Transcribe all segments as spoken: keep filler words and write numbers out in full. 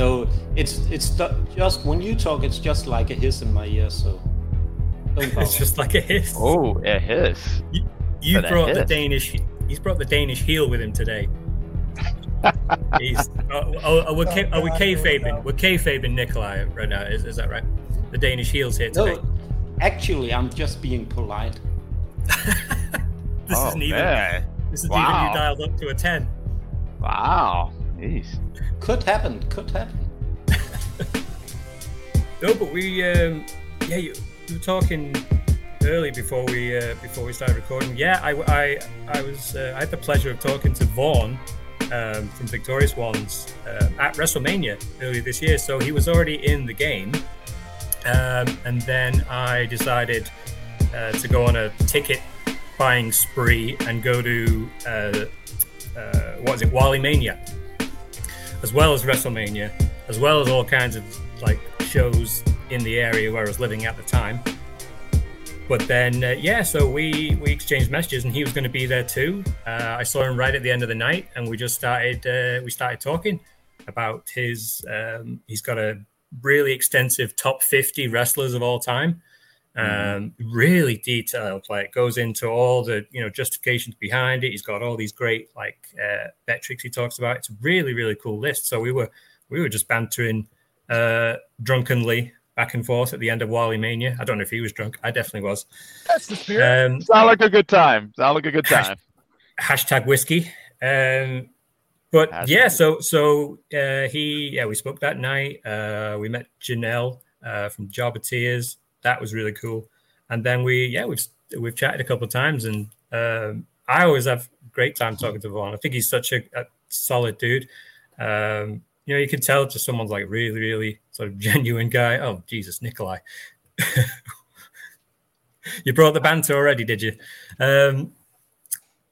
No, it's it's just when you talk, it's just like a hiss in my ear. So don't bother. It's just like a hiss. Oh, a hiss. You, you brought hiss. the Danish. He's brought the Danish heel with him today. He's, oh, oh, oh, we're oh, ca- are we kayfabing? We're kayfabing Nicolai right now. Is, is that right? The Danish heel's here today. No, actually, I'm just being polite. This oh, isn't even. Man. This is wow. even you dialed up to a ten. Wow. Jeez. Could happen. Could happen. No, but we, um, yeah, you, you were talking early before we uh, before we started recording. Yeah, I, I, I was uh, I had the pleasure of talking to Vaughn um, from Victorious Wands uh, at WrestleMania earlier this year. So he was already in the game, um, and then I decided uh, to go on a ticket buying spree and go to uh, uh, what is it, Wallymania, as well as WrestleMania, as well as all kinds of like shows in the area where I was living at the time. But then, uh, yeah, so we, we exchanged messages, and he was going to be there too. Uh, I saw him right at the end of the night, and we just started uh, we started talking about his. Um, he's got a really extensive top fifty wrestlers of all time, um, mm-hmm. really detailed. Like goes into all the you know justifications behind it. He's got all these great like uh, metrics he talks about. It's a really really cool list. So we were we were just bantering uh, drunkenly back and forth at the end of Wally Mania. I don't know if he was drunk. I definitely was. That's the spirit. Um, Sound like a good time. Sound like a good time. Hashtag whiskey. Um, but hashtag. yeah, so so uh, he yeah we spoke that night. Uh, we met Janelle uh, from Jabatiers. That was really cool. And then we yeah we've we've chatted a couple of times, and um, I always have a great time talking to Vaughn. I think he's such a, a solid dude. Um, You know, you can tell just someone's like really, really sort of genuine guy. Oh, Jesus, Nicolai. You brought the banter already, did you? Um,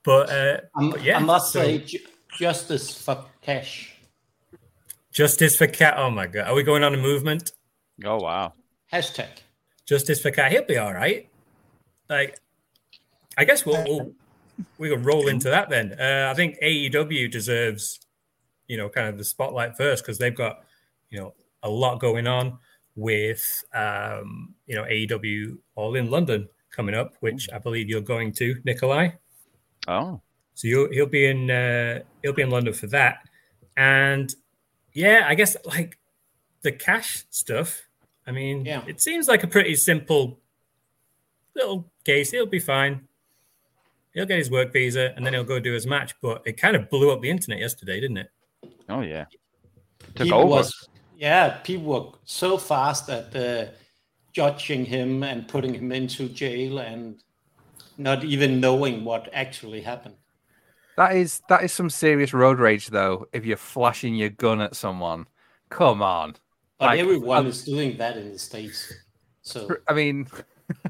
but, uh, but yeah. I must so, say, ju- justice for Cash. Justice for Cash. Oh, my God. Are we going on a movement? Oh, wow. Hashtag. Justice for Cash. He'll be all right. Like, I guess we'll, we'll, we'll roll into that then. Uh, I think A E W deserves... you know, kind of the spotlight first, because they've got, you know, a lot going on with, um, you know, A E W All In London coming up, which I believe you're going to, Nicolai. Oh, so you'll, he'll be in, uh, he'll be in London for that. And yeah, I guess like the Cash stuff. I mean, yeah. It seems like a pretty simple little case. He'll be fine. He'll get his work visa and then he'll go do his match. But it kind of blew up the internet yesterday, didn't it? Oh yeah, took people over. Was, yeah, people were so fast at uh, judging him and putting him into jail and not even knowing what actually happened. That is that is some serious road rage, though. If you're flashing your gun at someone, come on. But like, everyone I'm, is doing that in the States. So I mean,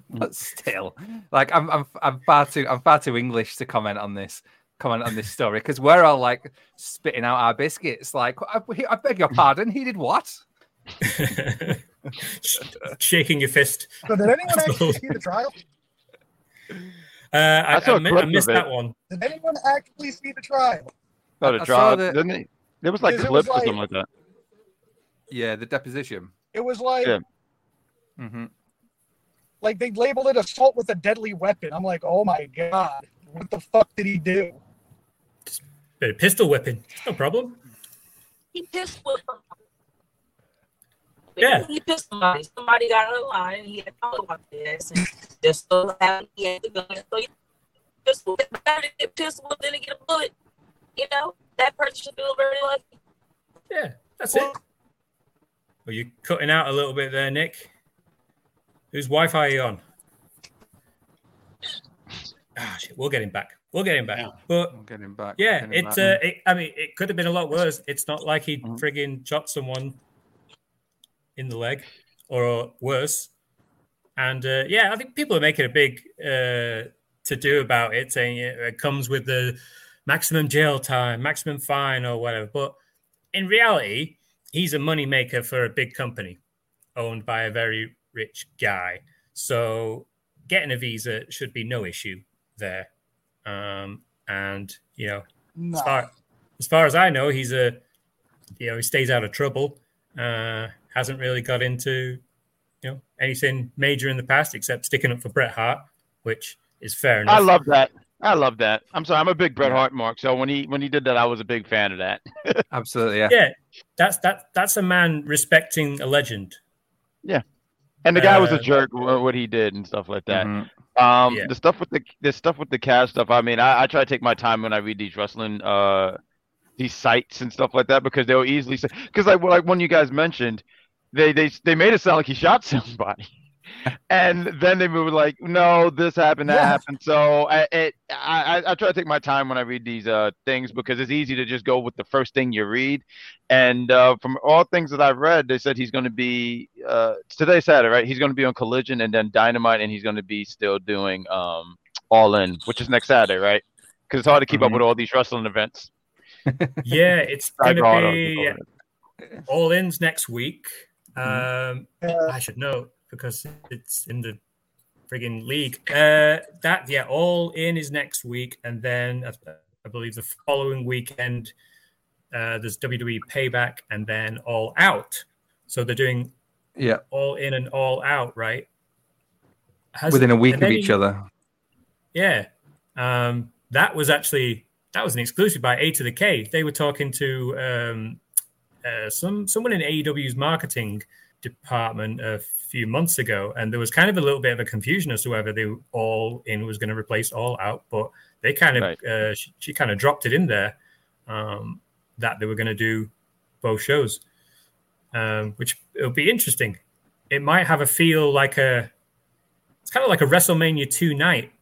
but still, like I'm I'm I'm far too I'm far too English to comment on this. comment on this story because we're all like spitting out our biscuits like I, I beg your pardon, he did what? Shaking your fist. So did anyone actually see the trial? Uh, I, I, I, mi- I missed that one. Did anyone actually see the trial? Not a I trial, the, didn't it? There was like clips was like, or something like that. Yeah, the deposition. It was like... Yeah. Mm-hmm. Like they labeled it assault with a deadly weapon. I'm like, oh my God. What the fuck did he do? Bit of pistol whipping. No problem. He pistol whipped. Yeah. He pissed somebody. Somebody got in line. He had to go this and just so happened he had to go. So you pistol whipped. Get pistol whipped and get a bullet. You know, that person should feel very lucky. Yeah, that's it. Well, you're cutting out a little bit there, Nick. Whose Wi-Fi are you on? Ah, shit, we'll get him back. We'll get him back. Yeah. But we'll get him back. Yeah, him it's. Back. Uh, it, I mean, it could have been a lot worse. It's not like he frigging shot someone in the leg, or worse. And uh, yeah, I think people are making a big uh, to do about it, saying it comes with the maximum jail time, maximum fine, or whatever. But in reality, he's a moneymaker for a big company owned by a very rich guy. So getting a visa should be no issue there. Um, and, you know, no. as, far, as far as I know, he's a, you know, he stays out of trouble. Uh, hasn't really got into, you know, anything major in the past except sticking up for Bret Hart, which is fair enough. I love that. I love that. I'm sorry, I'm a big Bret Hart mark. So when he when he did that, I was a big fan of that. Absolutely, yeah. Yeah, that's that that's a man respecting a legend. Yeah, and the guy uh, was a jerk. What he did and stuff like that. Mm-hmm. Um, yeah. The stuff with the the stuff with the Cash stuff. I mean, I, I try to take my time when I read these wrestling uh these sites and stuff like that because they'll easily say because like like one you guys mentioned, they they they made it sound like he shot somebody. And then they were like, no, this happened, that yeah. happened. So I, it, I I try to take my time when I read these uh things because it's easy to just go with the first thing you read. And uh, from all things that I've read, they said he's going to be uh, today Saturday, right? He's going to be on Collision and then Dynamite, and he's going to be still doing um All In, which is next Saturday, right? Because it's hard to keep mm-hmm. up with all these wrestling events. Yeah, it's going to be All In's next week. Mm-hmm. Um, uh, I should know. Because it's in the friggin' league. Uh, that, yeah, All In is next week. And then uh, I believe the following weekend, uh, there's W W E Payback and then All Out. So they're doing yeah, All In and All Out, right? Has Within a week of any, each other. Yeah. Um, that was actually, that was an exclusive by A to the K. They were talking to um, uh, some someone in A E W's marketing department a few months ago, and there was kind of a little bit of a confusion as to whether they All In was going to replace All Out, but they kind of right. uh, she, she kind of dropped it in there um, that they were going to do both shows, um, which it'll be interesting. It might have a feel like a it's kind of like a WrestleMania two night,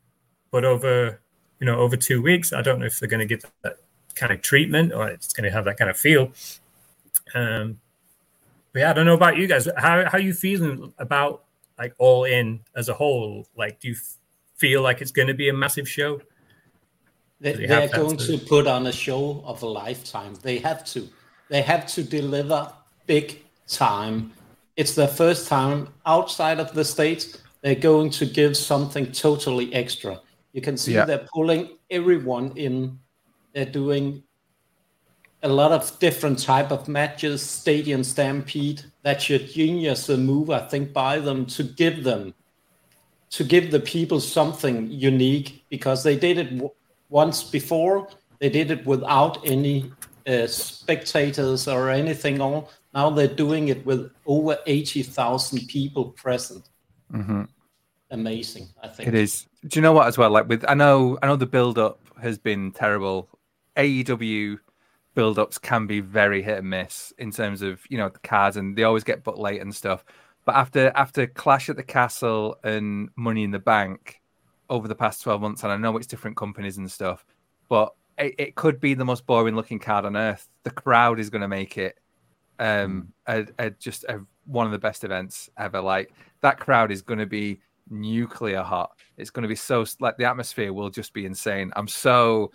but over you know over two weeks. I don't know if they're going to get that kind of treatment or it's going to have that kind of feel. Um, Yeah, I don't know about you guys. How how are you feeling about like All In as a whole? Like, do you f- feel like it's going to be a massive show? They, they're going to... to put on a show of a lifetime. They have to. They have to deliver big time. It's their first time outside of the States. They're going to give something totally extra. You can see yeah. they're pulling everyone in. They're doing a lot of different type of matches, Stadium Stampede. That's your genius, the move, I think, by them to give them, to give the people something unique because they did it w- once before. They did it without any uh, spectators or anything on. Now they're doing it with over eighty thousand people present. Mm-hmm. Amazing, I think. It is. Do you know what as well? Like with, I know, I know the build-up has been terrible. A E W build-ups can be very hit and miss in terms of, you know, the cards, and they always get booked late and stuff. But after after Clash at the Castle and Money in the Bank over the past twelve months, and I know it's different companies and stuff, but it, it could be the most boring-looking card on earth. The crowd is going to make it um, a, a, just a, one of the best events ever. Like, that crowd is going to be nuclear hot. It's going to be so... Like, the atmosphere will just be insane. I'm so,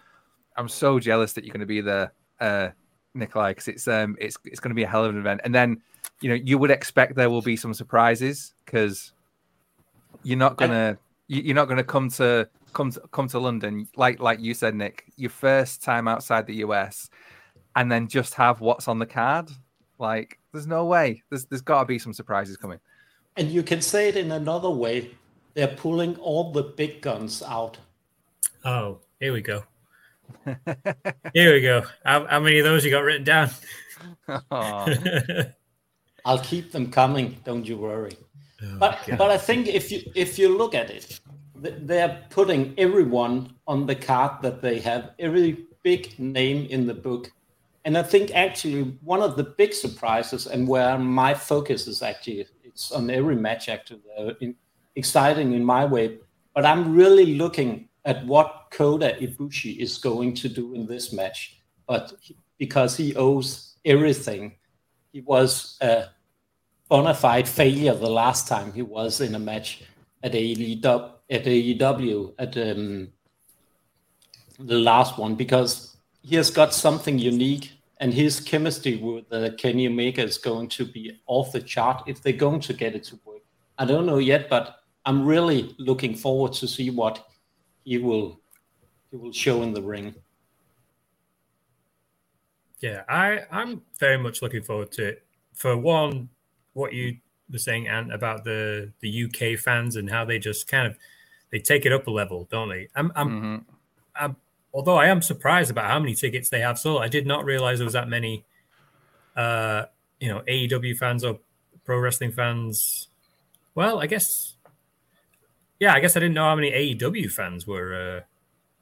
I'm so jealous that you're going to be there, Uh, Nicolai, because it's um it's it's going to be a hell of an event. And then, you know, you would expect there will be some surprises because you're not gonna you, you're not gonna come to come to come to London like like you said, Nick, your first time outside the U S, and then just have what's on the card. Like, there's no way. There's there's got to be some surprises coming. And you can say it in another way. They're pulling all the big guns out. Oh, here we go. Here we go. How, how many of those you got written down? I'll keep them coming. Don't you worry. Oh, but God. But I think if you if you look at it, they're putting everyone on the card that they have, every big name in the book. And I think actually one of the big surprises and where my focus is actually it's on every match actually uh, in, exciting in my way. But I'm really looking at what Kota Ibushi is going to do in this match, but he, because he owes everything. He was a bona fide failure the last time he was in a match at A E W, at, A E W, at um, the last one, because he has got something unique, and his chemistry with uh, Kenny Omega is going to be off the chart if they're going to get it to work. I don't know yet, but I'm really looking forward to see what He will, he will show in the ring. Yeah, I, I'm very much looking forward to it for one, what you were saying, Ant, about the, the U K fans and how they just kind of, they take it up a level, don't they? I'm, I'm, mm-hmm. I'm, although I am surprised about how many tickets they have sold. I did not realize there was that many, uh, you know, A E W fans or pro wrestling fans. Well, I guess, yeah, I guess I didn't know how many A E W fans were uh,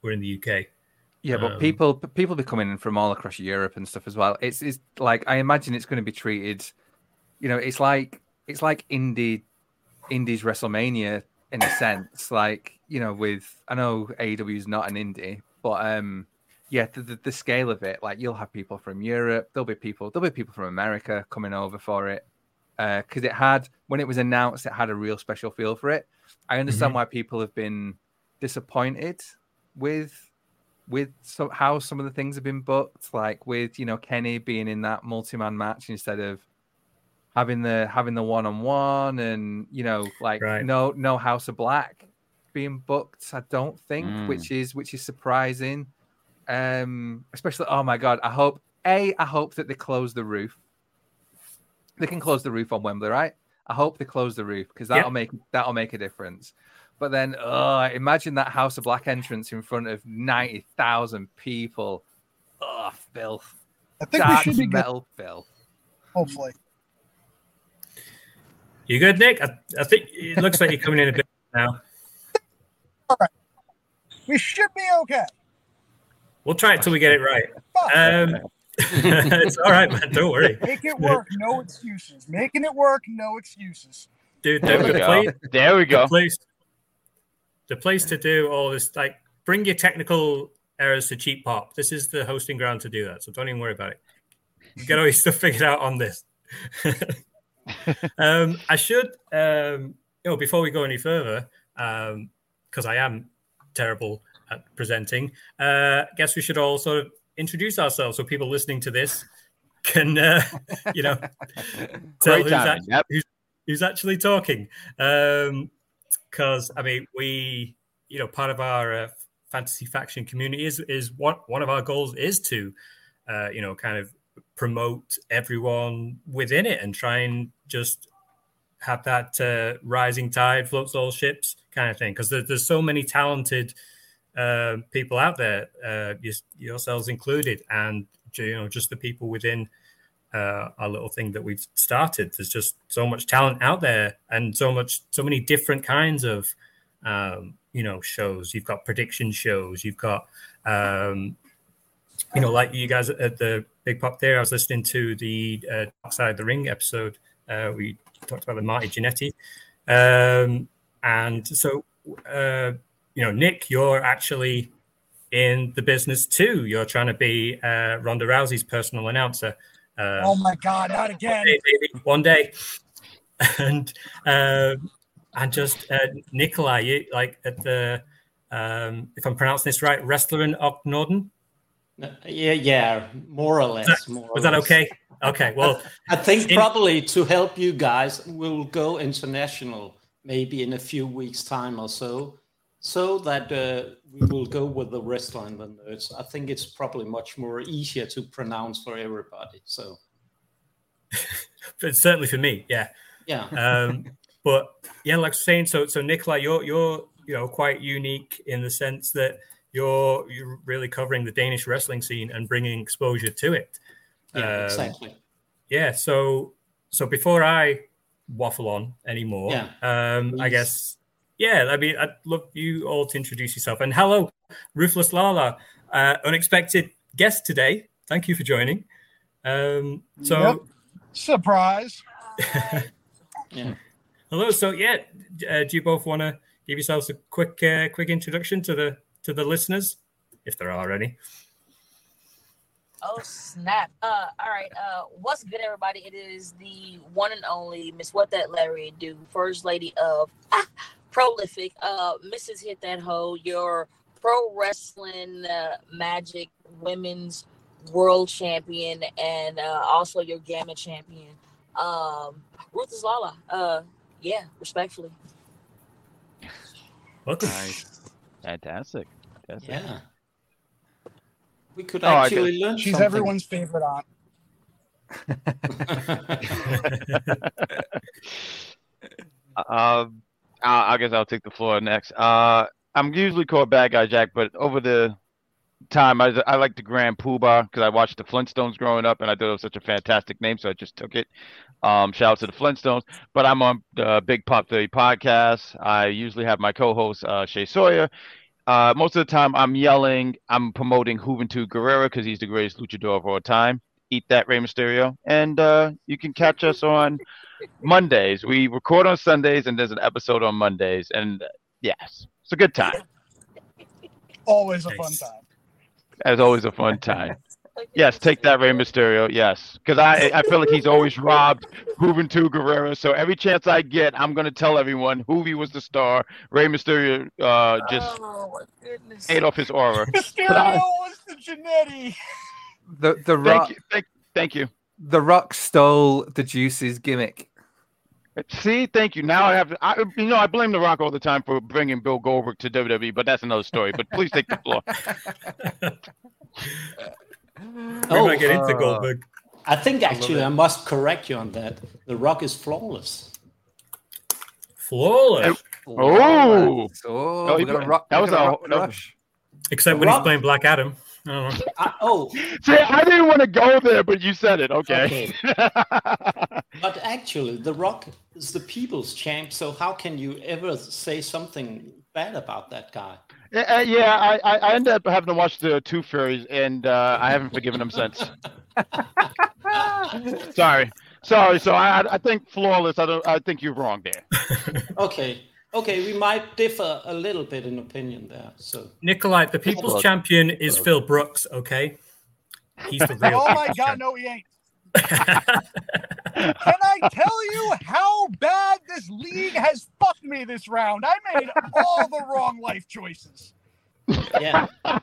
were in the U K. Yeah, but um, people people be coming in from all across Europe and stuff as well. It's it's like, I imagine it's going to be treated, you know, it's like it's like indie Indies WrestleMania in a sense. Like, you know, with, I know A E W is not an indie, but um, yeah, the, the the scale of it, like you'll have people from Europe, there'll be people there'll be people from America coming over for it. Because uh, it had, when it was announced, it had a real special feel for it. I understand mm-hmm. why people have been disappointed with with so, how some of the things have been booked, like with, you know, Kenny being in that multi-man match instead of having the having the one-on-one, and, you know, like right. no no House of Black being booked. I don't think, mm. which is which is surprising. Um, especially, oh my God, I hope a I hope that they close the roof. They can close the roof on Wembley, right? I hope they close the roof, because that'll yeah. make that'll make a difference. But then, oh, imagine that House of Black entrance in front of ninety thousand people. Oh, filth! I think Dark we should be metal good. filth. Hopefully, you good, Nick? I, I think it looks like you're coming in a bit now. All right, we should be okay. We'll try it till we get it right. Um, it's all right, man. Don't worry. Make it work. No excuses. Making it work. No excuses. Dude, there, there we the go. Place, there we go. The place, the place to do all this, like, bring your technical errors to Cheap Pop. This is the hosting ground to do that. So don't even worry about it. You get all your stuff figured out on this. um, I should, um, you know, before we go any further, because um, I am terrible at presenting, uh, I guess we should all sort of introduce ourselves so people listening to this can, uh, you know, tell who's, time, actually, yep. who's, who's actually talking. Um, because I mean, we, you know, part of our uh, fantasy faction community is is what one of our goals is to, uh, you know, kind of promote everyone within it and try and just have that uh, rising tide floats all ships kind of thing. Because there, there's so many talented Uh, people out there, uh, your, yourselves included, and, you know, just the people within uh, our little thing that we've started. There's just so much talent out there, and so much, so many different kinds of, um, you know, shows. You've got prediction shows. You've got, um, you know, like you guys at the Big Pop there. I was listening to the uh, Dark Side of the Ring episode. Uh, we talked about the Marty Jannetty, um, and so. Uh, You know, Nick, you're actually in the business too. You're trying to be uh, Ronda Rousey's personal announcer. Uh, oh my God, not again! One day, one day. and uh, and just uh, Nicolai, you, like at the um, if I'm pronouncing this right, Wrestler in Ock Norden. Yeah, yeah, more or less. Was that, more was that less. okay? Okay, well, I, I think in, probably to help you guys, we'll go international maybe in a few weeks' time or so. So that uh, we will go with the wrestler and the nerds. I think it's probably much more easier to pronounce for everybody. So, but certainly for me, yeah, yeah. Um, but yeah, like I was saying, so so Nicola, you're you're you know quite unique in the sense that you're you're really covering the Danish wrestling scene and bringing exposure to it. Yeah, um, exactly. Yeah. So so before I waffle on anymore, yeah. um, I guess. Yeah, I mean, I'd love you all to introduce yourself. And hello, Ruthless Lala, uh, unexpected guest today. Thank you for joining. Um, so, yep. Surprise. yeah. Hello. So, yeah, uh, do you both want to give yourselves a quick, uh, quick introduction to the to the listeners, if there are any? Oh snap! Uh, all right. Uh, what's good, everybody? It is the one and only Miss What That Larry Do, First Lady of. Ah! Prolific, uh, Missus Hit That Ho, your pro wrestling uh, magic women's world champion, and uh, also your gamma champion, um, Ruthless Lala. Uh, yeah, respectfully. Welcome. Nice. Fantastic. Fantastic. Yeah. We could oh, actually learn. She's something. Everyone's favorite aunt. uh, I guess I'll take the floor next. Uh, I'm usually called Bad Guy Jack, but over the time, I, I like the Grand Poobah because I watched the Flintstones growing up, and I thought it was such a fantastic name, so I just took it. Um, shout out to the Flintstones. But I'm on the Big Pop thirty podcast. I usually have my co-host, uh, Shea Sawyer. Uh, most of the time, I'm yelling, I'm promoting Juventud Guerrero because he's the greatest luchador of all time. Eat that, Rey Mysterio. And uh, you can catch us on Mondays. We record on Sundays, and there's an episode on Mondays. And, uh, yes, it's a good time. Always a fun time. As always a fun time. Yes, take that, Rey Mysterio. Yes, because I, I feel like he's always robbed Juventud Guerrero. So every chance I get, I'm going to tell everyone Juvie was the star. Rey Mysterio uh, just oh, ate off his aura. Mysterio I, was the Janetti. The the rock. Thank you, thank, thank you. The Rock stole the Juice's gimmick. See, thank you. Now I have to, I, you know, I blame The Rock all the time for bringing Bill Goldberg to W W E, but that's another story. But please take the floor. We oh, might get into uh, Goldberg. I think actually I, I must correct you on that. The Rock is flawless. Flawless. Oh, oh, oh no, put, rock, that was a rock no. rush. Except the when rock. He's playing Black Adam. Oh. I, oh, see, I didn't want to go there, but you said it. Okay. okay. But actually, The Rock is the people's champ. So how can you ever say something bad about that guy? Uh, yeah, I, I, I ended up having to watch the Tooth Fairies, and uh, I haven't forgiven him since. Sorry, sorry. So I, I think flawless. I don't. I think you're wrong there. Okay. Okay, we might differ a little bit in opinion there. So, Nicolai, the people's oh, champion is oh. Phil Brooks, okay? He's the real Oh, my God, champion. No, he ain't. Can I tell you how bad this league has fucked me this round? I made all the wrong life choices. Yeah. I'm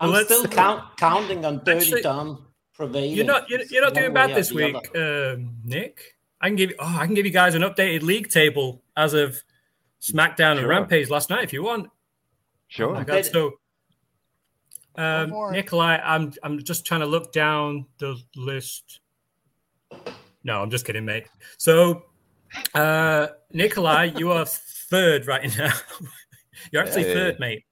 well, still count, counting on Dirty Dom prevailing. You're not, you're, you're not doing bad this week, uh, Nick. I can give you, oh, I can give you guys an updated league table as of SmackDown sure. and Rampage last night if you want. Sure. Oh my God, so, um, Nicolai, I'm I'm just trying to look down the list. No, I'm just kidding, mate. So, uh, Nicolai, you are third right now. You're actually hey. third, mate.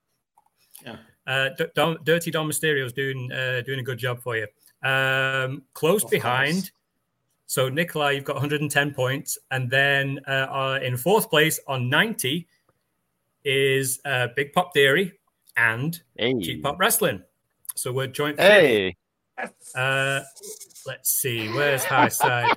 Yeah. Uh, D- Dom, Dirty Dom Mysterio's doing uh, doing a good job for you. Um, close of behind. Course. So, Nicolai, you've got one hundred ten points. And then uh, uh, in fourth place on ninety is uh, Big Pop Theory and hey. Cheap Pop Wrestling. So, we're joint. Hey. Uh, let's see. Where's High Side?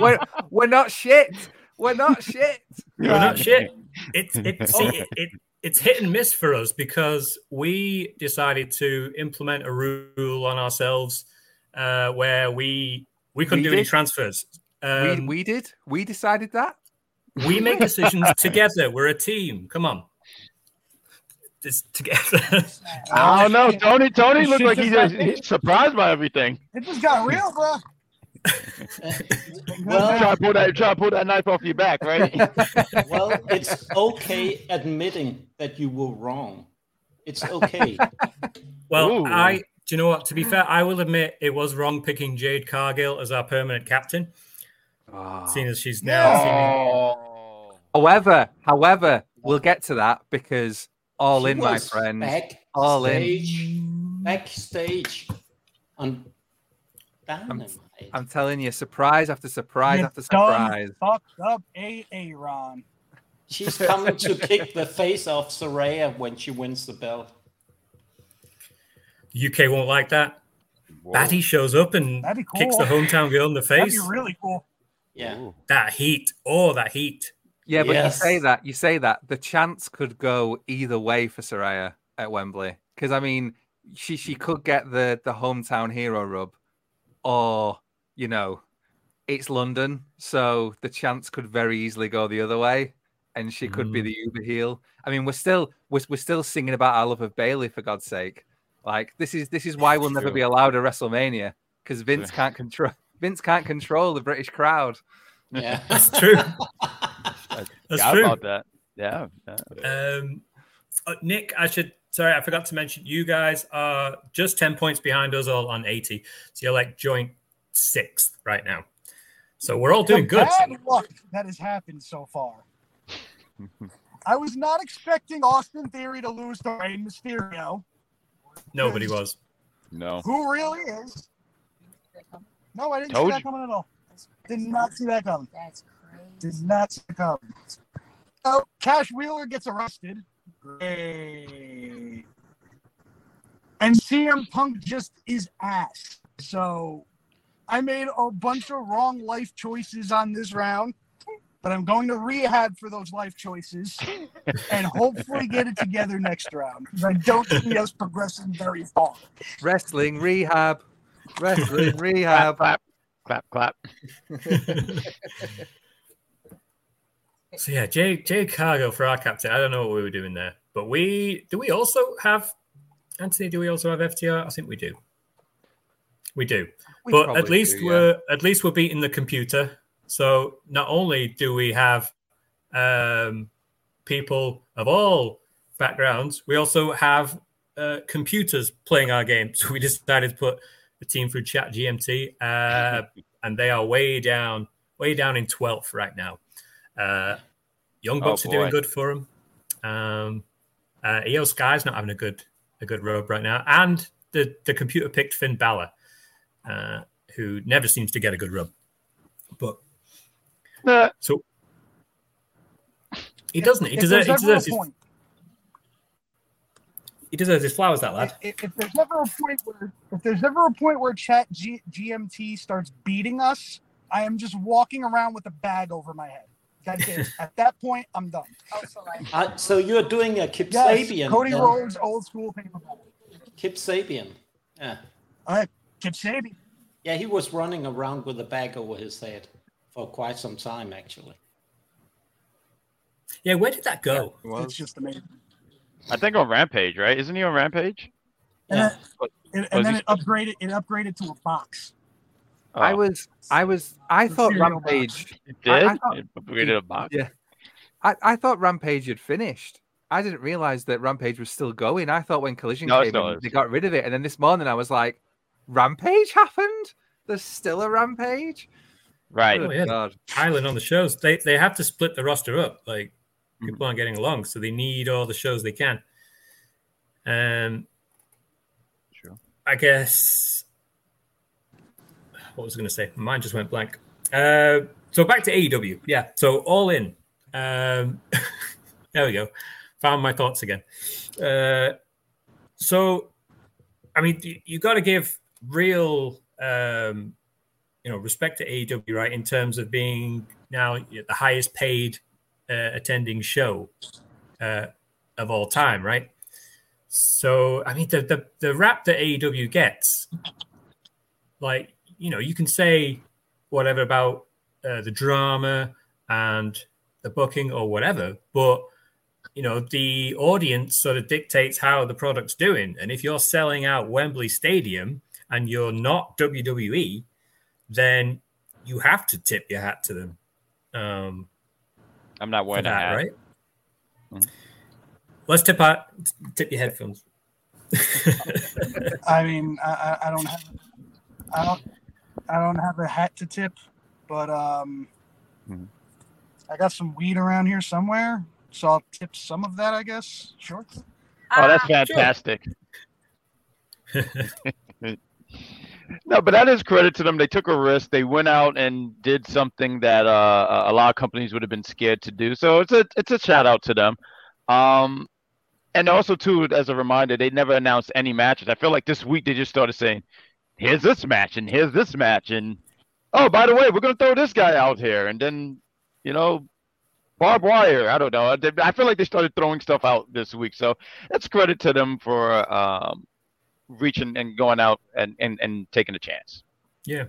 we're, we're not shit. We're not shit. We're not shit. It's, it's, see, it, it, it's hit and miss for us because we decided to implement a rule on ourselves uh, where we... We couldn't we do did. any transfers. Um, we, we did. We decided that. We make decisions together. We're a team. Come on. This together. Oh, no. Tony Tony looked like he just, he's surprised by everything. It just got real, bro. well, try to pull that, try to pull that knife off your back, right? Well, it's okay admitting that you were wrong. It's okay. Well, Ooh. I... Do you know what? To be fair, I will admit it was wrong picking Jade Cargill as our permanent captain, oh. seeing as she's now. No. However, however, we'll get to that because all she in, my friend, all stage, in backstage on Dynamite. I'm, I'm telling you, surprise after surprise You're after surprise. Fucked up, Aaron. She's coming to kick the face off Soraya when she wins the belt. U K won't like that. Whoa. Batty shows up and cool. kicks the hometown girl in the face. That'd be really cool. Yeah. Ooh. That heat. Oh, that heat. Yeah, but yes. you say that. You say that. The chance could go either way for Soraya at Wembley. Because, I mean, she, she could get the, the hometown hero rub. Or, you know, it's London. So the chance could very easily go the other way. And she could mm. be the uber heel. I mean, we're still we're, we're still singing about our love of Bayley, for God's sake. Like this is this is why we'll never be allowed a WrestleMania because Vince can't control Vince can't control the British crowd. Yeah, that's true. That's yeah, true. About that. Yeah. yeah. Um, uh, Nick, I should sorry, I forgot to mention you guys are just ten points behind us all on eighty, so you're like joint sixth right now. So we're all doing the good. Bad luck that has happened so far. I was not expecting Austin Theory to lose to Rey Mysterio. Nobody was. No. Who really is? No, I didn't Told see that you. coming at all. Did not see that coming. That's crazy. Did not see that coming. Oh, Cash Wheeler gets arrested. Great. And C M Punk just is ass. So I made a bunch of wrong life choices on this round, but I'm going to rehab for those life choices and hopefully get it together next round, because I don't see us progressing very far. Wrestling rehab. Wrestling rehab. Clap, clap, clap. clap. So yeah, Jay, Jay Cargo for our captain. I don't know what we were doing there, but we do we also have Anthony? Do we also have F T R? I think we do. We do, we but at least do, we're yeah. at least we're beating the computer. So not only do we have um, people of all backgrounds, we also have uh, computers playing our game. So we decided to put the team through Chat G M T, uh, and they are way down, way down in twelfth right now. Uh, Young Bucks oh, are doing good for him. Um, uh, E O Sky's not having a good a good road right now, and the, the computer picked Finn Balor, uh, who never seems to get a good rub. But nah. so he doesn't. He, if, deserves, if he deserves. His, point, he deserves his flowers, that lad. If, if there's never a point where, if there's ever a point where Chat G- GMT starts beating us, I am just walking around with a bag over my head. That's it. At that point, I'm done. Also, like, uh, so you're doing a Kip yes, Sabian. Cody uh, Rhodes, old school paper. Kip Sabian. Yeah. All right, Kip Sabian. Yeah, he was running around with a bag over his head for quite some time, actually. Yeah, where did that go? Yeah, well, it's just amazing. I think on Rampage, right? Isn't he on Rampage? And yeah. Then, what, and, and then it still? upgraded. It upgraded to a box. Oh. I was, I was, I thought Rampage. It did? I, I thought, it upgraded a box? Yeah. I, I thought Rampage had finished. I didn't realize that Rampage was still going. I thought when Collision no, came in, they got rid of it. And then this morning I was like, Rampage happened? There's still a Rampage? Right. Oh, yeah. God. Island on the shows. They they have to split the roster up. Like, mm-hmm. people aren't getting along, so they need all the shows they can. Um, sure. I guess... What was I going to say? Mine just went blank. Uh, so back to A E W. Yeah. So All In. Um, there we go. Found my thoughts again. Uh, so, I mean, you, you got to give real, um, you know, respect to A E W, right? In terms of being now the highest paid uh, attending show uh, of all time, right? So, I mean, the the, the rap that A E W gets, like, you know, you can say whatever about uh, the drama and the booking or whatever, but, you know, the audience sort of dictates how the product's doing. And if you're selling out Wembley Stadium and you're not W W E, then you have to tip your hat to them. Um, I'm not wearing a hat. Right? Mm-hmm. Let's tip out, tip your headphones. I mean, I, I don't have... I don't... I don't have a hat to tip, but um, mm-hmm. I got some weed around here somewhere, so I'll tip some of that, I guess. Sure. Oh, that's ah, fantastic. Sure. No, but that is credit to them. They took a risk. They went out and did something that uh, a lot of companies would have been scared to do. So it's a it's a shout out to them. Um, and also, too, as a reminder, they never announced any matches. I feel like this week they just started saying, here's this match, and here's this match, and oh, by the way, we're going to throw this guy out here, and then, you know, barbed wire, I don't know. I feel like they started throwing stuff out this week, so that's credit to them for um, reaching and going out and, and, and taking a chance. Yeah.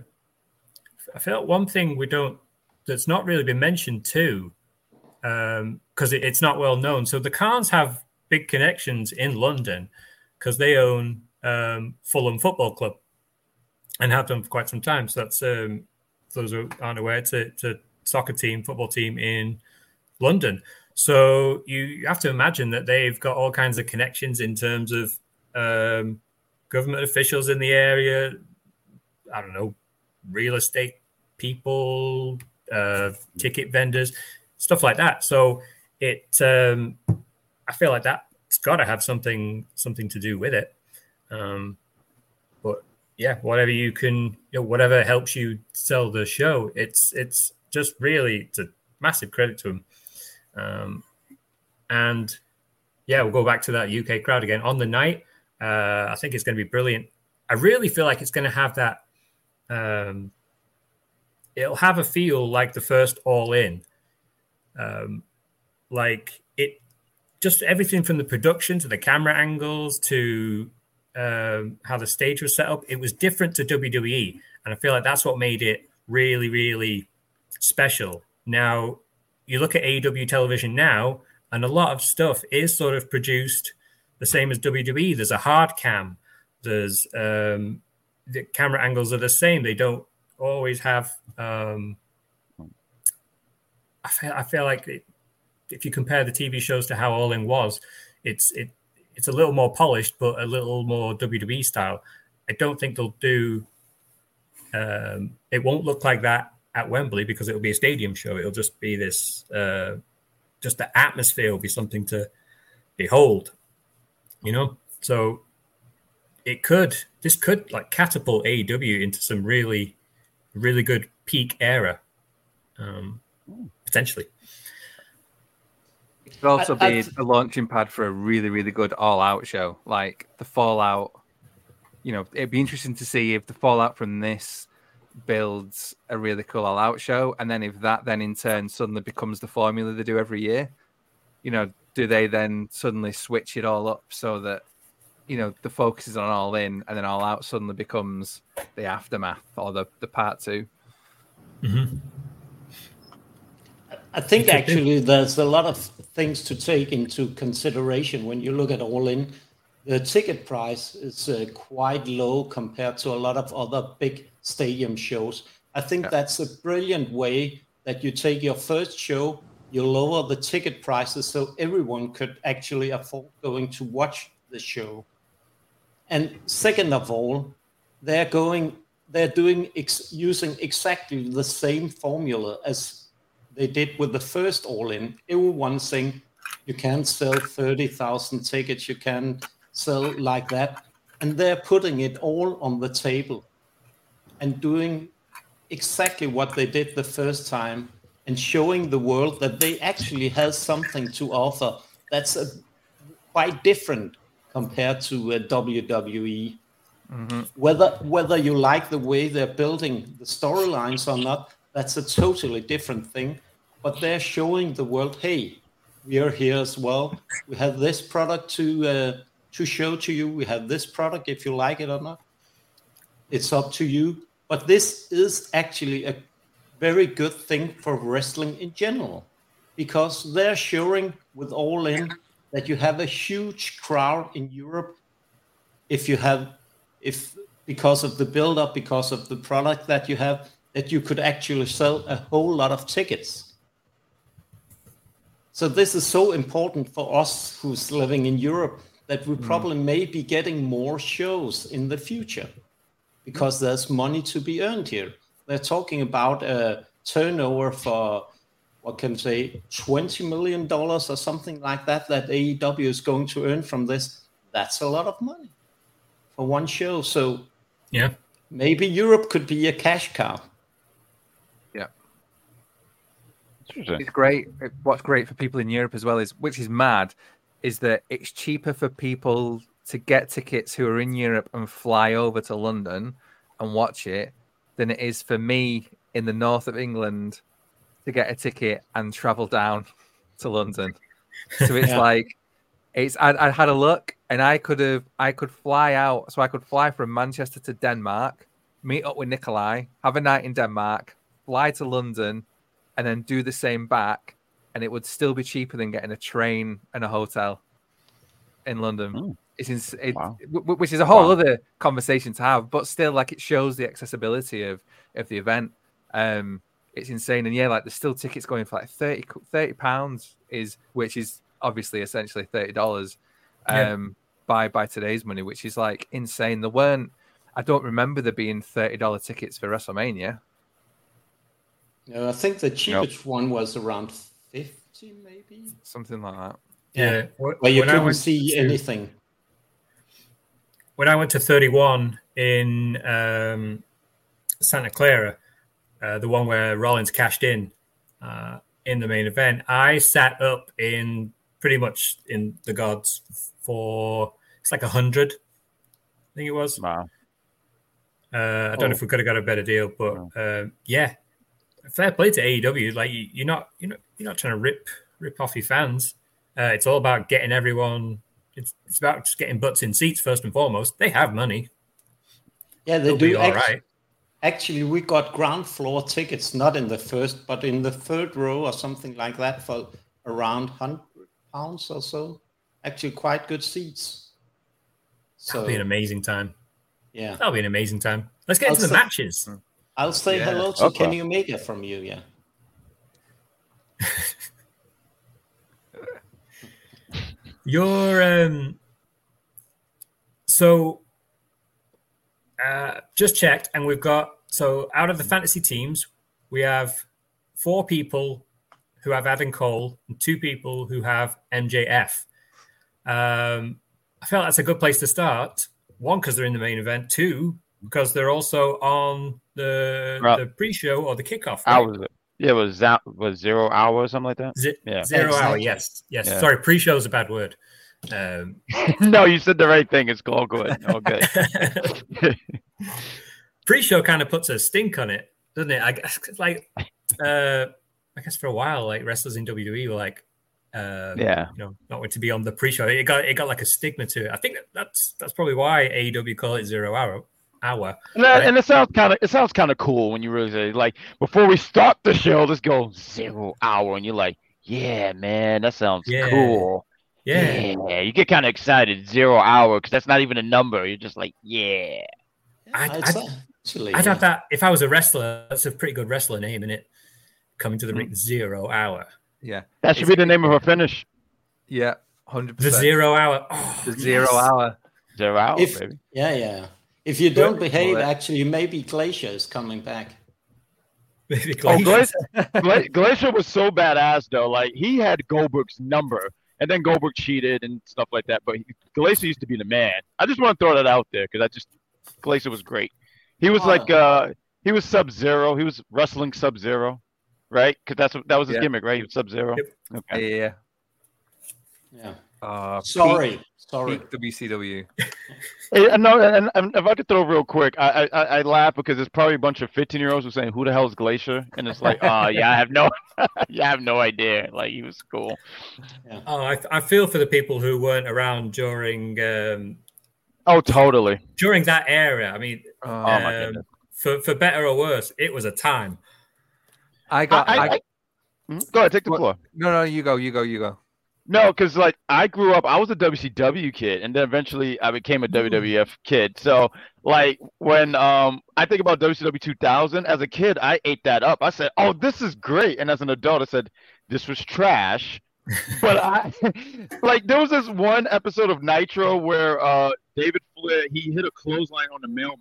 I felt one thing we don't that's not really been mentioned, too, because um, it, it's not well known. So the Khans have big connections in London because they own um, Fulham Football Club. And have done for quite some time. So that's um, for those who aren't aware, it's a, it's a soccer team, football team in London. So you, you have to imagine that they've got all kinds of connections in terms of um, government officials in the area. I don't know, real estate people, uh, ticket vendors, stuff like that. So it, um, I feel like that's got to have something something to do with it. Um, but yeah, whatever you can, you know, whatever helps you sell the show, it's it's just really it's a massive credit to them. Um, and yeah, we'll go back to that U K crowd again on the night. Uh, I think it's going to be brilliant. I really feel like it's going to have that. Um, it'll have a feel like the first All In, um, like it. Just everything from the production to the camera angles to um, how the stage was set up, it was different to W W E. And I feel like that's what made it really, really special. Now, you look at A E W television now, and a lot of stuff is sort of produced the same as W W E. There's a hard cam. There's um, the camera angles are the same. They don't always have... Um, I, feel, I feel like... It, if you compare the T V shows to how All In was, it's it it's a little more polished, but a little more W W E style. I don't think they'll do... Um, it won't look like that at Wembley because it'll be a stadium show. It'll just be this... Uh, just the atmosphere will be something to behold, you know? So it could... This could like catapult A E W into some really, really good peak era, um, potentially. It could also be a launching pad for a really, really good All Out show. Like the fallout, you know, it'd be interesting to see if the fallout from this builds a really cool All Out show. And then if that then in turn suddenly becomes the formula they do every year, you know, do they then suddenly switch it all up so that, you know, the focus is on All In and then All Out suddenly becomes the aftermath or the, the part two. Mm-hmm. I think actually there's a lot of things to take into consideration when you look at All In. The ticket price is uh, quite low compared to a lot of other big stadium shows. I think yeah. that's a brilliant way that you take your first show, you lower the ticket prices so everyone could actually afford going to watch the show. And second of all, they're going, they're doing ex- using exactly the same formula as they did with the first All In. Everyone saying you can sell thirty thousand tickets, you can sell like that. And they're putting it all on the table and doing exactly what they did the first time and showing the world that they actually have something to offer that's a, quite different compared to uh, W W E. Mm-hmm. Whether, whether you like the way they're building the storylines or not, that's a totally different thing. But they're showing the world, hey, we are here as well. We have this product to uh, to show to you. We have this product, if you like it or not. It's up to you. But this is actually a very good thing for wrestling in general, because they're showing with All In that you have a huge crowd in Europe. If you have, if because of the build-up, because of the product that you have, that you could actually sell a whole lot of tickets. So this is so important for us who's living in Europe that we probably mm. may be getting more shows in the future because there's money to be earned here. They're talking about a turnover for, what can I say, twenty million dollars or something like that, that A E W is going to earn from this. That's a lot of money for one show. So yeah, maybe Europe could be a cash cow. It's great. What's great for people in Europe as well is, which is mad, is that it's cheaper for people to get tickets who are in Europe and fly over to London and watch it than it is for me in the north of England to get a ticket and travel down to London. So it's yeah. like it's. I, I had a look, and I could have. I could fly out, so I could fly from Manchester to Denmark, meet up with Nicolai, have a night in Denmark, fly to London, and then do the same back, and it would still be cheaper than getting a train and a hotel in London. Mm. It's ins- it, wow. w- which is a whole wow. other conversation to have, but still, like, it shows the accessibility of, of the event. Um, it's insane, and yeah, like there's still tickets going for like thirty pounds, is which is obviously essentially thirty dollars um, yeah. by by today's money, which is like insane. There weren't, I don't remember there being thirty dollar tickets for WrestleMania. No, I think the cheapest nope. one was around fifty, maybe something like that. Yeah, yeah. What, where you couldn't see to, anything. When I went to thirty-one in um, Santa Clara, uh, the one where Rollins cashed in uh, in the main event, I sat up in pretty much in the gods for it's like a hundred, I think it was. Wow. Uh, I don't oh. know if we could have got a better deal, but no. um, yeah, fair play to A E W. Like you, you're not, you know, you're not trying to rip rip off your fans. Uh, it's all about getting everyone. It's it's about just getting butts in seats first and foremost. They have money. Yeah, they They'll do. Be all right. Actually, we got ground floor tickets, not in the first, but in the third row or something like that, for around hundred pounds or so. Actually, quite good seats. So that'll be an amazing time. Yeah, that'll be an amazing time. Let's get I'll into the say, matches. I'll say yeah. hello to okay. Kenny Omega from you, yeah. You're um, so uh, just checked, and we've got so out of the fantasy teams, we have four people who have Adam Cole and two people who have M J F. Um, I feel that's a good place to start. One, because they're in the main event. Two, because they're also on the right. the pre-show or the kickoff. Right? Hours. Yeah, was that was zero hour or something like that? Z- yeah. Zero exactly. hour, yes. Yes. Yeah. Sorry, pre-show is a bad word. Um, no, you said the right thing. It's all good. All good. Pre-show kind of puts a stink on it, doesn't it? I guess like uh, I guess for a while, like wrestlers in W W E were like, Um, yeah, you know, not want to be on the pre-show. It got it got like a stigma to it. I think that's that's probably why A E W call it zero hour. Hour. And, that, right? and it sounds kind of it sounds kind of cool when you really say like before we start the show, let's go zero hour, and you're like, yeah, man, that sounds yeah. cool. Yeah. yeah, you get kind of excited zero hour because that's not even a number. You're just like, yeah. I'd, I'd, actually, I'd yeah. have that if I was a wrestler. That's a pretty good wrestler name, isn't it? Coming to the mm-hmm. ring, zero hour. Yeah, that should it's, be the name of her finish. Yeah, one hundred percent. The zero hour. Oh, the zero yes. hour. Zero hour, if, baby. Yeah, yeah. If you don't Good. behave, well, actually, maybe Glacier is coming back. Maybe Glacier. Oh, Glacier, Glacier was so badass, though. Like, he had Goldberg's number, and then Goldberg cheated and stuff like that. But he, Glacier used to be the man. I just want to throw that out there because I just Glacier was great. He was oh. like, uh, he was Sub Zero. He was wrestling Sub Zero. Right, because that's what, that was his yeah. gimmick, right? He was Sub Zero. Yep. Okay. Yeah, yeah. Uh, sorry, peak, sorry. Peak W C W. Hey, no, and, and if I could throw real quick, I, I I laugh because there's probably a bunch of fifteen year olds who are saying, "Who the hell is Glacier?" And it's like, oh yeah, I have no, yeah, I have no idea. Like he was cool. Yeah. Oh, I I feel for the people who weren't around during. Um, oh, totally. During that era, I mean, oh, um, my goodness. for for better or worse, it was a time. I got. I, I, I, I, go ahead, take the what, floor. No, no, you go, you go, you go. No, because like I grew up, I was a W C W kid, and then eventually I became a W W F kid. So like when um I think about W C W two thousand as a kid, I ate that up. I said, "Oh, this is great," and as an adult, I said, "This was trash." But I like there was this one episode of Nitro where uh David Flair he hit a clothesline on the mailman,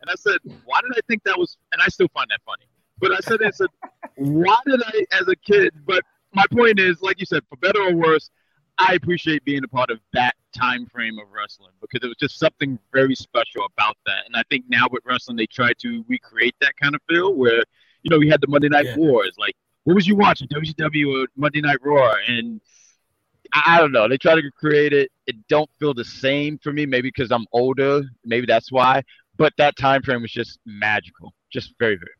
and I said, "Why did I think that was?" And I still find that funny. But I said, I said, why did I, as a kid? But my point is, like you said, for better or worse, I appreciate being a part of that time frame of wrestling because it was just something very special about that. And I think now with wrestling, they try to recreate that kind of feel where, you know, we had the Monday Night yeah. Wars. Like, what was you watching? W C W or Monday Night Raw? And I, I don't know. They try to create it. It don't feel the same for me, maybe because I'm older. Maybe that's why. But that time frame was just magical, just very, very magical.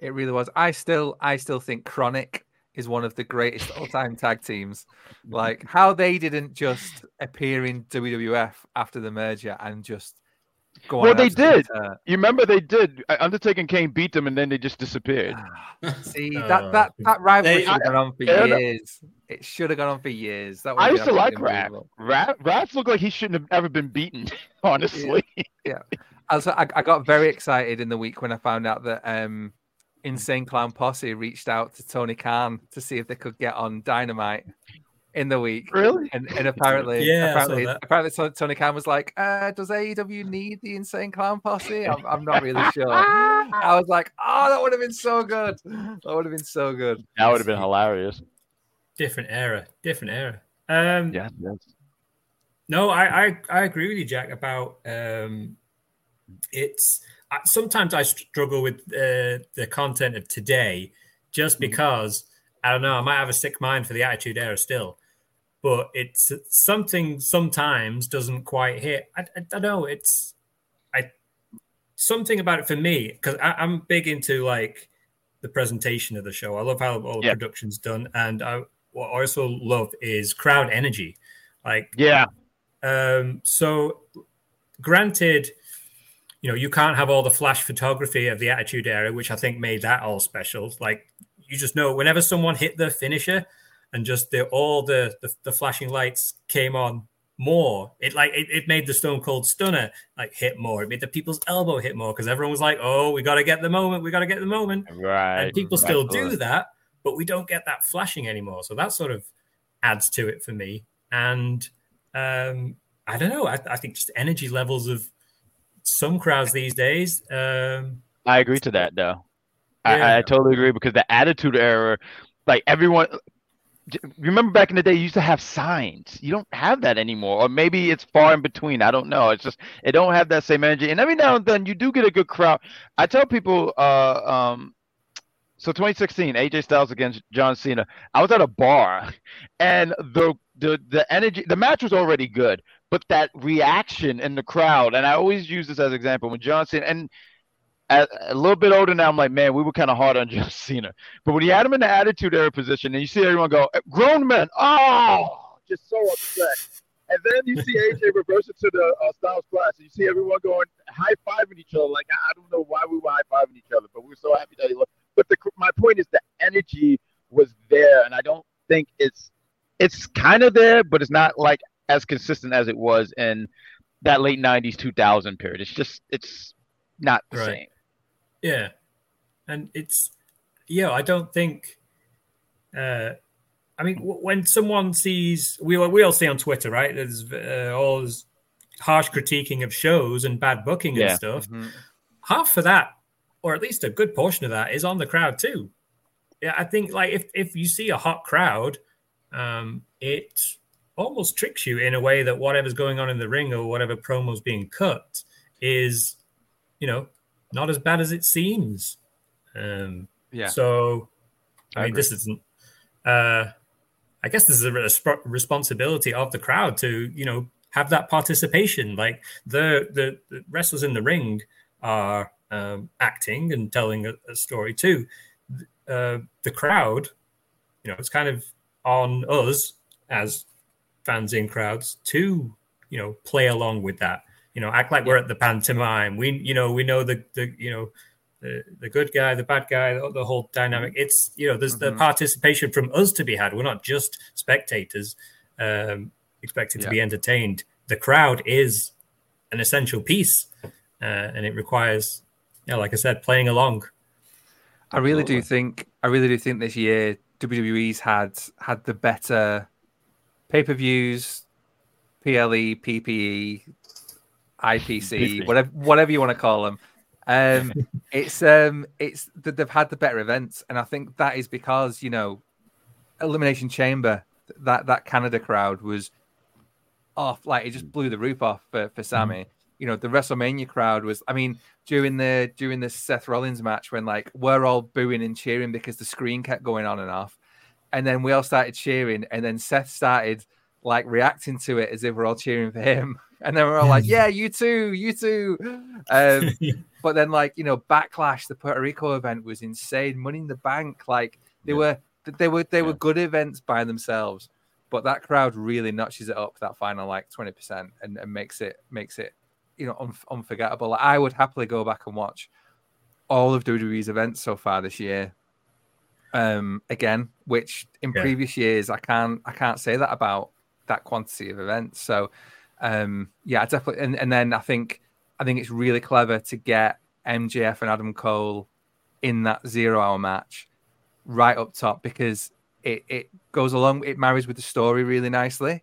It really was. I still, I still think Chronic is one of the greatest all-time tag teams. Like how they didn't just appear in W W F after the merger and just go well, on. Well, they did. Twitter. You remember they did. Undertaker Kane beat them, and then they just disappeared. Ah, see uh, that that that rivalry should have gone on for years. It should have gone on for years. That I used to like Raph. Raph. Raph looked like he shouldn't have ever been beaten. Honestly. Yeah. yeah. Also, I, I got very excited in the week when I found out that. Um, Insane Clown Posse reached out to Tony Khan to see if they could get on Dynamite. in the week. Really? And, and apparently, yeah, apparently, apparently, Tony Khan was like, uh, "Does A E W need the Insane Clown Posse?" I'm, I'm not really sure. I was like, "Oh, that would have been so good. That would have been so good. That would have been hilarious." Different era, different era. Um, yeah. Yes. No, I, I I agree with you, Jack. About um, it's I, sometimes I struggle with uh, the content of today, just because I don't know. I might have a sick mind for the Attitude Era still, but it's something sometimes doesn't quite hit. I, I, I don't know. It's I something about it for me, because I'm big into like the presentation of the show. I love how all the yeah. production's done, and I, what I also love is crowd energy. Like, yeah. Um, so, granted, you know, you can't have all the flash photography of the Attitude Era, which I think made that all special. Like, you just know whenever someone hit their finisher, and just the all the the, the flashing lights came on more. It like it, it made the Stone Cold Stunner like hit more. It made the people's elbow hit more because everyone was like, "Oh, we got to get the moment. We got to get the moment." Right. And people right, still do that, but we don't get that flashing anymore. So that sort of adds to it for me. And um, I don't know. I, I think just energy levels of some crowds these days. Um, I agree to that, though. Yeah. I, I totally agree, because the Attitude Era, like everyone, remember back in the day, you used to have signs. You don't have that anymore, or maybe it's far in between. I don't know. It's just it don't have that same energy. And every now and then, you do get a good crowd. I tell people, uh, um, so twenty sixteen, A J Styles against John Cena. I was at a bar, and the The the energy, the match was already good, but that reaction in the crowd, and I always use this as an example when John Cena, and a, a little bit older now, I'm like, man, we were kind of hard on John Cena, but when you had him in the Attitude Era position, and you see everyone go, grown men, oh, just so upset, and then you see A J reverse it to the uh, Styles Clash, and you see everyone going high fiving each other, like I, I don't know why we were high fiving each other, but we were so happy that he looked. But the, my point is the energy was there, and I don't think it's. It's kind of there, but it's not like as consistent as it was in that late nineties, two thousand period. It's just, it's not the right. same. Yeah. And it's, yeah, I don't think, uh, I mean, w- when someone sees, we, we all see on Twitter, right? There's uh, all this harsh critiquing of shows and bad booking yeah. and stuff. Mm-hmm. Half of that, or at least a good portion of that, is on the crowd too. Yeah. I think like if, if you see a hot crowd, Um, it almost tricks you in a way that whatever's going on in the ring or whatever promo's being cut is, you know, not as bad as it seems. Um, yeah. So, I, I mean, agree. This isn't. Uh, I guess this is a resp- responsibility of the crowd to, you know, have that participation. Like the the, the wrestlers in the ring are um, acting and telling a, a story too. Uh, the crowd, you know, it's kind of on us as fans in crowds to, you know, play along with that, you know, act like yeah. we're at the pantomime. We, you know, we know the, the you know, the, the good guy, the bad guy, the, the whole dynamic. It's, you know, there's mm-hmm. the participation from us to be had. We're not just spectators um, expected yeah. to be entertained. The crowd is an essential piece uh, and it requires, yeah, you know, like I said, playing along. I really Absolutely. do think, I really do think this year, W W E's had had the better pay-per-views, P L E, P P E, I P C, whatever whatever you want to call them. Um, it's um, it's that they've had the better events, and I think that is because, you know, Elimination Chamber, that that Canada crowd was off, like it just blew the roof off for, for Sammy. Mm-hmm. You know, the WrestleMania crowd was, I mean, during the during the Seth Rollins match when, like, we're all booing and cheering because the screen kept going on and off. And then we all started cheering. And then Seth started, like, reacting to it as if we're all cheering for him. And then we're all like, yeah, you too, you too. Um, but then, like, you know, Backlash, the Puerto Rico event was insane. Money in the Bank, like, they yeah. were they were, they yeah. were good events by themselves. But that crowd really notches it up, that final, like, twenty percent and, and makes it makes it. you know, un- unforgettable. Like, I would happily go back and watch all of W W E's events so far this year. Um, again, which in yeah. previous years, I can't, I can't say that about that quantity of events. So, um, yeah, I definitely. And, and then I think, I think it's really clever to get M J F and Adam Cole in that zero hour match right up top, because it it goes along, it marries with the story really nicely.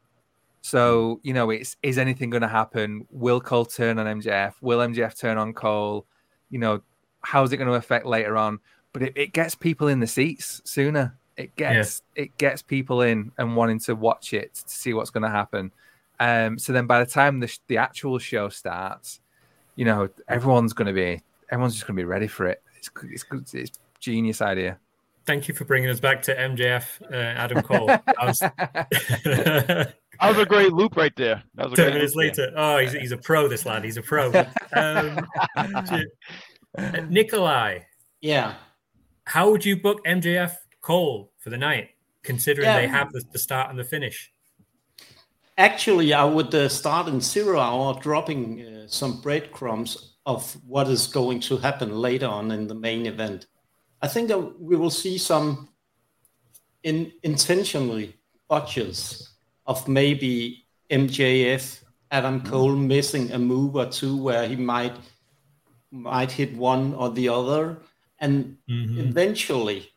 So, you know, it's, is anything going to happen? Will Cole turn on M J F? Will M J F turn on Cole? You know, how's it going to affect later on? But it, it gets people in the seats sooner. It gets yeah. it gets people in and wanting to watch it to see what's going to happen. Um, so then by the time the, the actual show starts, you know, everyone's going to be, everyone's just going to be ready for it. It's it's it's, it's genius idea. Thank you for bringing us back to M J F, uh, Adam Cole. That was... that was a great loop right there. That was a Ten minutes later. There. Oh, he's he's a pro, this lad. He's a pro. um, Nicolai. Yeah. How would you book M J F Cole for the night, considering yeah. they have the, the start and the finish? Actually, I would uh, start in zero hour, dropping uh, some breadcrumbs of what is going to happen later on in the main event. I think that we will see some in, intentionally botches of maybe M J F, Adam Cole missing a move or two where he might might hit one or the other. And mm-hmm. eventually,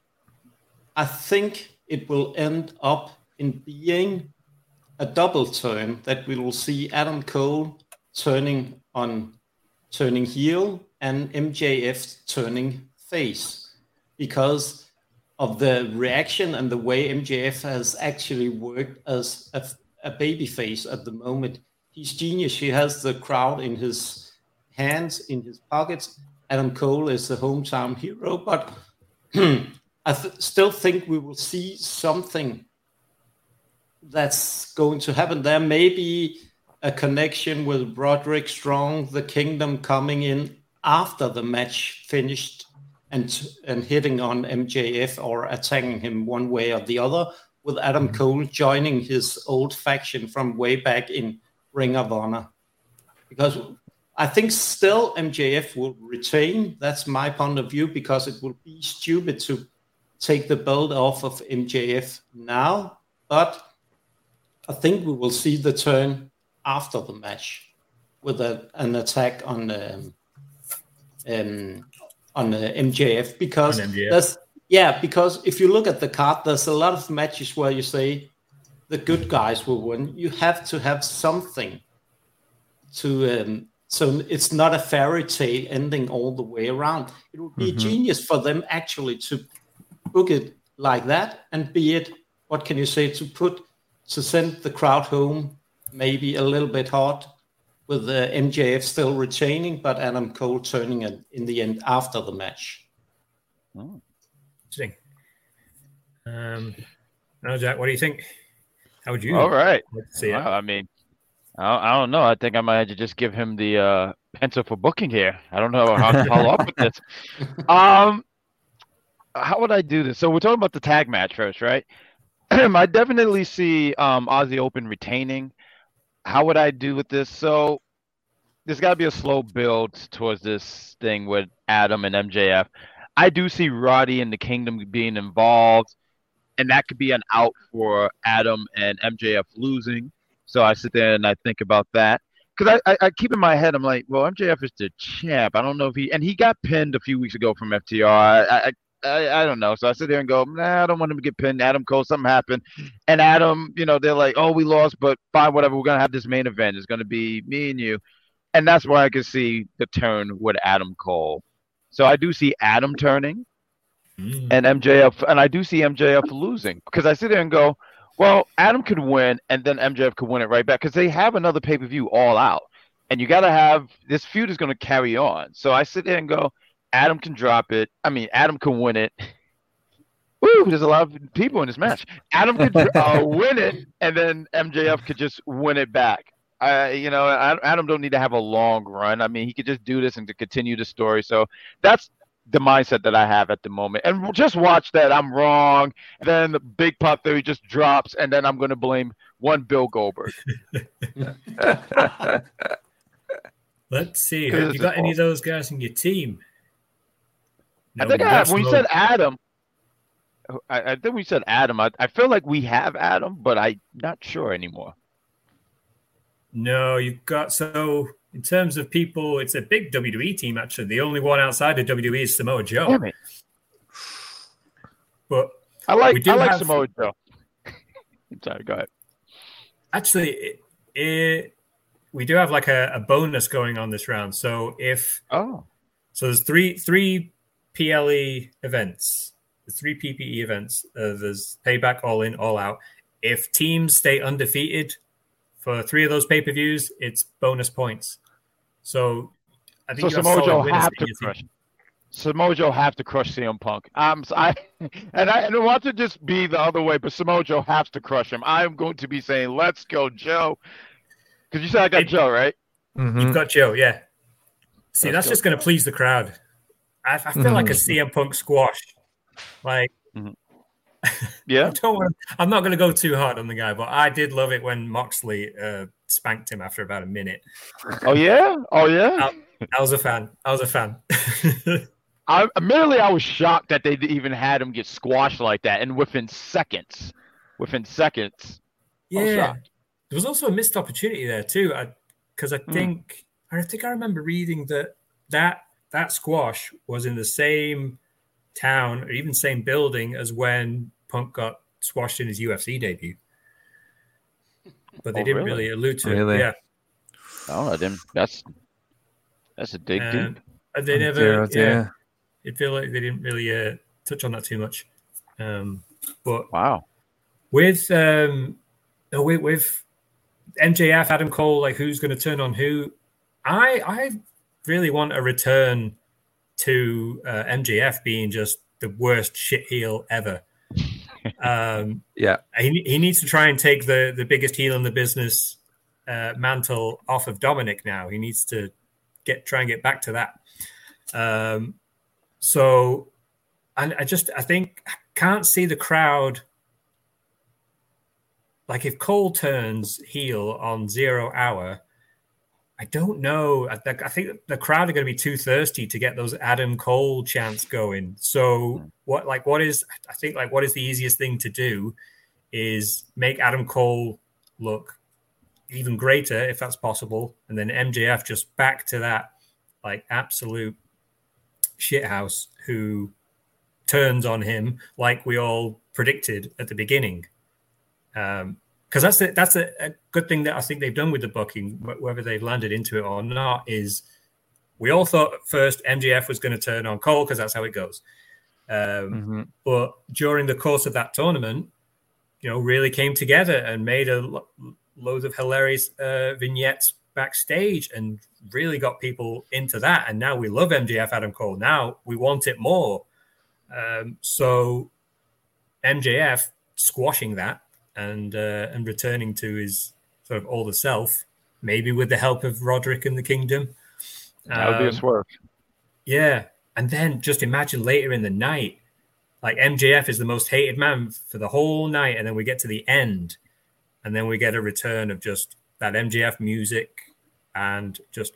I think it will end up in being a double turn that we will see Adam Cole turning on, turning heel and M J F turning face, because of the reaction and the way M J F has actually worked as a, a babyface at the moment. He's genius. He has the crowd in his hands, in his pockets. Adam Cole is the hometown hero, but I th- still think we will see something that's going to happen. There may be a connection with Roderick Strong, the Kingdom, coming in after the match finished and and hitting on M J F or attacking him one way or the other, with Adam Cole joining his old faction from way back in Ring of Honor. Because I think still M J F will retain. That's my point of view, because it will be stupid to take the belt off of M J F now. But I think we will see the turn after the match with a, an attack on um, um, on the M J F. Because on M J F. That's, yeah, because if you look at the card, there's a lot of matches where you say the good guys will win. You have to have something to... Um, So it's not a fairy tale ending all the way around. It would be mm-hmm. genius for them actually to book it like that, and be it, what can you say, to put, to send the crowd home maybe a little bit hard with the M J F still retaining, but Adam Cole turning in, in the end after the match. Oh. Interesting. Um, now, Jack, what do you think? How would you? All right. Let's see wow, I mean. I don't know. I think I might have to just give him the uh, pencil for booking here. I don't know how to follow up with this. Um, how would I do this? So we're talking about the tag match first, right? I definitely see um, Aussie Open retaining. How would I do with this? So there's got to be a slow build towards this thing with Adam and M J F. I do see Roddy and the Kingdom being involved, and that could be an out for Adam and M J F losing. So I sit there and I think about that, because I, I, I keep in my head, I'm like, well, M J F is the champ. I don't know if he – and he got pinned a few weeks ago from F T R. I I, I, I don't know. So I sit there and go, nah, I don't want him to get pinned. Adam Cole, something happened. And Adam, you know, they're like, oh, we lost, but fine, whatever. We're going to have this main event. It's going to be me and you. And that's where I can see the turn with Adam Cole. So I do see Adam turning mm. and M J F – and I do see M J F losing, because I sit there and go – well, Adam could win, and then M J F could win it right back, because they have another pay-per-view All Out, and you got to have – this feud is going to carry on. So I sit there and go, Adam can drop it. I mean, Adam can win it. Woo, there's a lot of people in this match. Adam could uh, win it, and then M J F could just win it back. I, you know, Adam don't need to have a long run. I mean, he could just do this and continue the story. So that's – the mindset that I have at the moment. And just watch that I'm wrong. Then the big pop theory just drops, and then I'm going to blame one Bill Goldberg. Let's see. Have you got any of those guys in your team? No, I think I, when you said Adam, I, I think we said Adam. I, I feel like we have Adam, but I'm not sure anymore. No, you've got so... In terms of people, it's a big W W E team, actually. The only one outside of W W E is Samoa Joe. But I like I like have... Samoa Joe. Sorry, go ahead. Actually, it, it, we do have like a, a bonus going on this round. So if oh, so there's three three P L E events, the three P P E events. Uh, there's Payback, All In, All Out. If teams stay undefeated for three of those pay per views, it's bonus points. So I think so. Samoa Joe have to crush. Samoa Joe have to crush C M Punk. Um, I and I don't want to just be the other way, but Samoa Joe has to crush him. I'm going to be saying, "Let's go, Joe," because you said I got it, Joe, right? Mm-hmm. You've got Joe, yeah. See, Let's that's go. just going to please the crowd. I, I feel mm-hmm. like a C M Punk squash. Like, mm-hmm. yeah, I don't want to, I'm not going to go too hard on the guy, but I did love it when Moxley uh, spanked him after about a minute. Oh yeah, oh yeah. I, I was a fan. I was a fan. I, admittedly, I was shocked that they even had him get squashed like that, and within seconds, within seconds. Yeah, I was shocked. There was also a missed opportunity there too, because I, I think mm. I think I remember reading that that that squash was in the same town or even same building as when Punk got squashed in his U F C debut, but they oh, didn't really? really allude to really? it. Yeah, oh, I didn't. That's that's a dig deep. They never. Zero, yeah. yeah. I feel like they didn't really uh, touch on that too much, um, but wow, with um, with, with M J F, Adam Cole, like who's going to turn on who? I I really want a return to uh, M J F being just the worst shit heel ever. um, yeah, he he needs to try and take the the biggest heel in the business uh, mantle off of Dominic now. He needs to get try and get back to that. Um, So, and I just, I think, I can't see the crowd. Like, if Cole turns heel on Zero Hour, I don't know. I, th- I think the crowd are going to be too thirsty to get those Adam Cole chants going. So, what, like, what is, I think, like, what is the easiest thing to do is make Adam Cole look even greater, if that's possible. And then M J F just back to that, like, absolute shithouse who turns on him like we all predicted at the beginning, um because that's a, that's a, a good thing that I think they've done with the booking, whether they've landed into it or not, is we all thought at first M J F was going to turn on Cole because that's how it goes, um mm-hmm. but during the course of that tournament, you know, really came together and made a lo- loads of hilarious uh vignettes backstage and really got people into that, and now we love M J F Adam Cole, now we want it more, um so M J F squashing that and uh, and returning to his sort of older self, maybe with the help of Roderick and the Kingdom, um, that would be a swerve. Yeah, and then just imagine later in the night, like M J F is the most hated man for the whole night, and then we get to the end and then we get a return of just that M J F music and just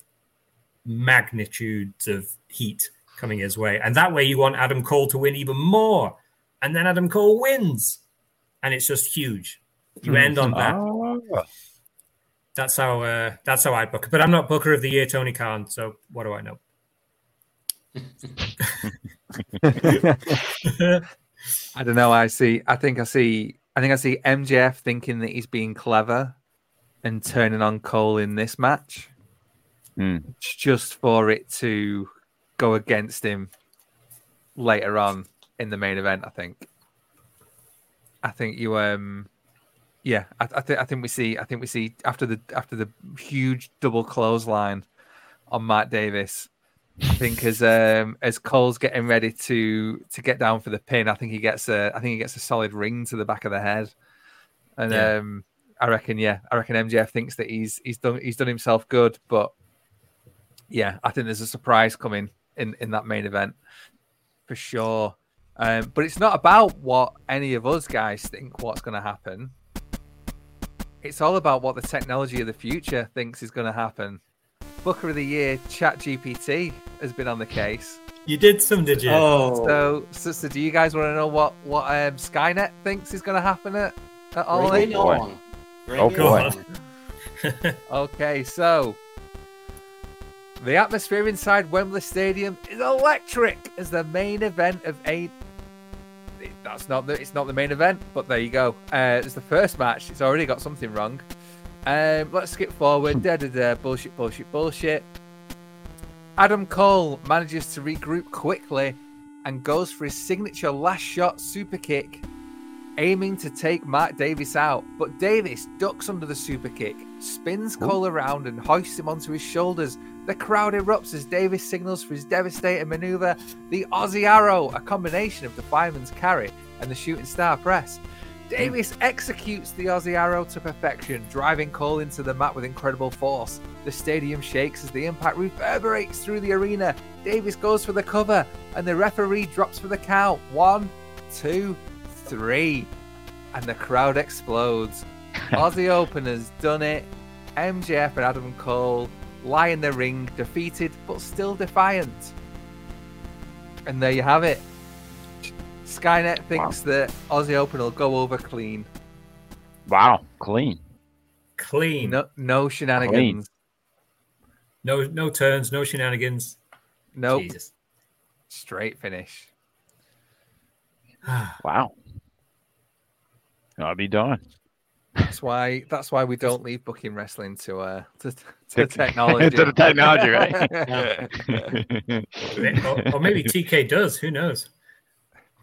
magnitudes of heat coming his way. And that way you want Adam Cole to win even more. And then Adam Cole wins. And it's just huge. You end on that. Oh. That's how uh, that's how I book it. But I'm not Booker of the Year Tony Khan, so what do I know? I don't know. I see I think I see I think I see M J F thinking that he's being clever and turning on Cole in this match, mm. just for it to go against him later on in the main event. I think. I think you, um, yeah, I, I think I think we see. I think we see after the after the huge double clothesline on Mark Davis. I think as um, as Cole's getting ready to to get down for the pin, I think he gets a I think he gets a solid ring to the back of the head, and yeah. um. I reckon, yeah. I reckon M J F thinks that he's he's done he's done himself good, but yeah, I think there's a surprise coming in, in that main event for sure. Um, but it's not about what any of us guys think what's going to happen. It's all about what the technology of the future thinks is going to happen. Booker of the Year, Chat G P T has been on the case. You did some, did you? Oh, so so, so do you guys want to know what what um, Skynet thinks is going to happen at at All In? Oh, boy. Okay, so the atmosphere inside Wembley Stadium is electric as the main event of A- it, that's not the, it's not the main event, but there you go. Uh, it's the first match. It's already got something wrong. Um, let's skip forward. da, da, da, bullshit, bullshit, bullshit. Adam Cole manages to regroup quickly and goes for his signature last shot super kick, aiming to take Mark Davis out. But Davis ducks under the super kick, spins Cole around and hoists him onto his shoulders. The crowd erupts as Davis signals for his devastating maneuver, the Aussie Arrow, a combination of the fireman's carry and the shooting star press. Davis executes the Aussie Arrow to perfection, driving Cole into the mat with incredible force. The stadium shakes as the impact reverberates through the arena. Davis goes for the cover, and the referee drops for the count. One, two, three. And the crowd explodes. Aussie Open has done it. M J F and Adam Cole lie in the ring, defeated but still defiant. And there you have it. Skynet thinks wow. that Aussie Open will go over clean. Wow, clean. Clean. No, no shenanigans. Clean. No no turns, no shenanigans. Nope. Jesus. Straight finish. Wow. I'll be done. That's why that's why we don't leave booking wrestling to uh to, to the technology. To the technology, right? or, or maybe T K does, who knows?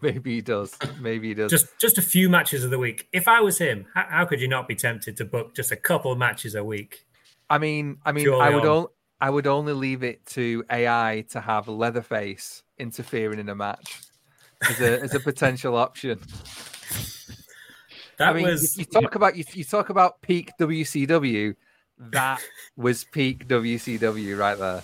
Maybe he does. Maybe he does. Just just a few matches of the week. If I was him, how, how could you not be tempted to book just a couple of matches a week? I mean, I mean, Surely I would only I would only leave it to A I to have Leatherface interfering in a match as a as a potential option. That I mean, was you, you talk about you, you talk about peak W C W. That was peak W C W right there.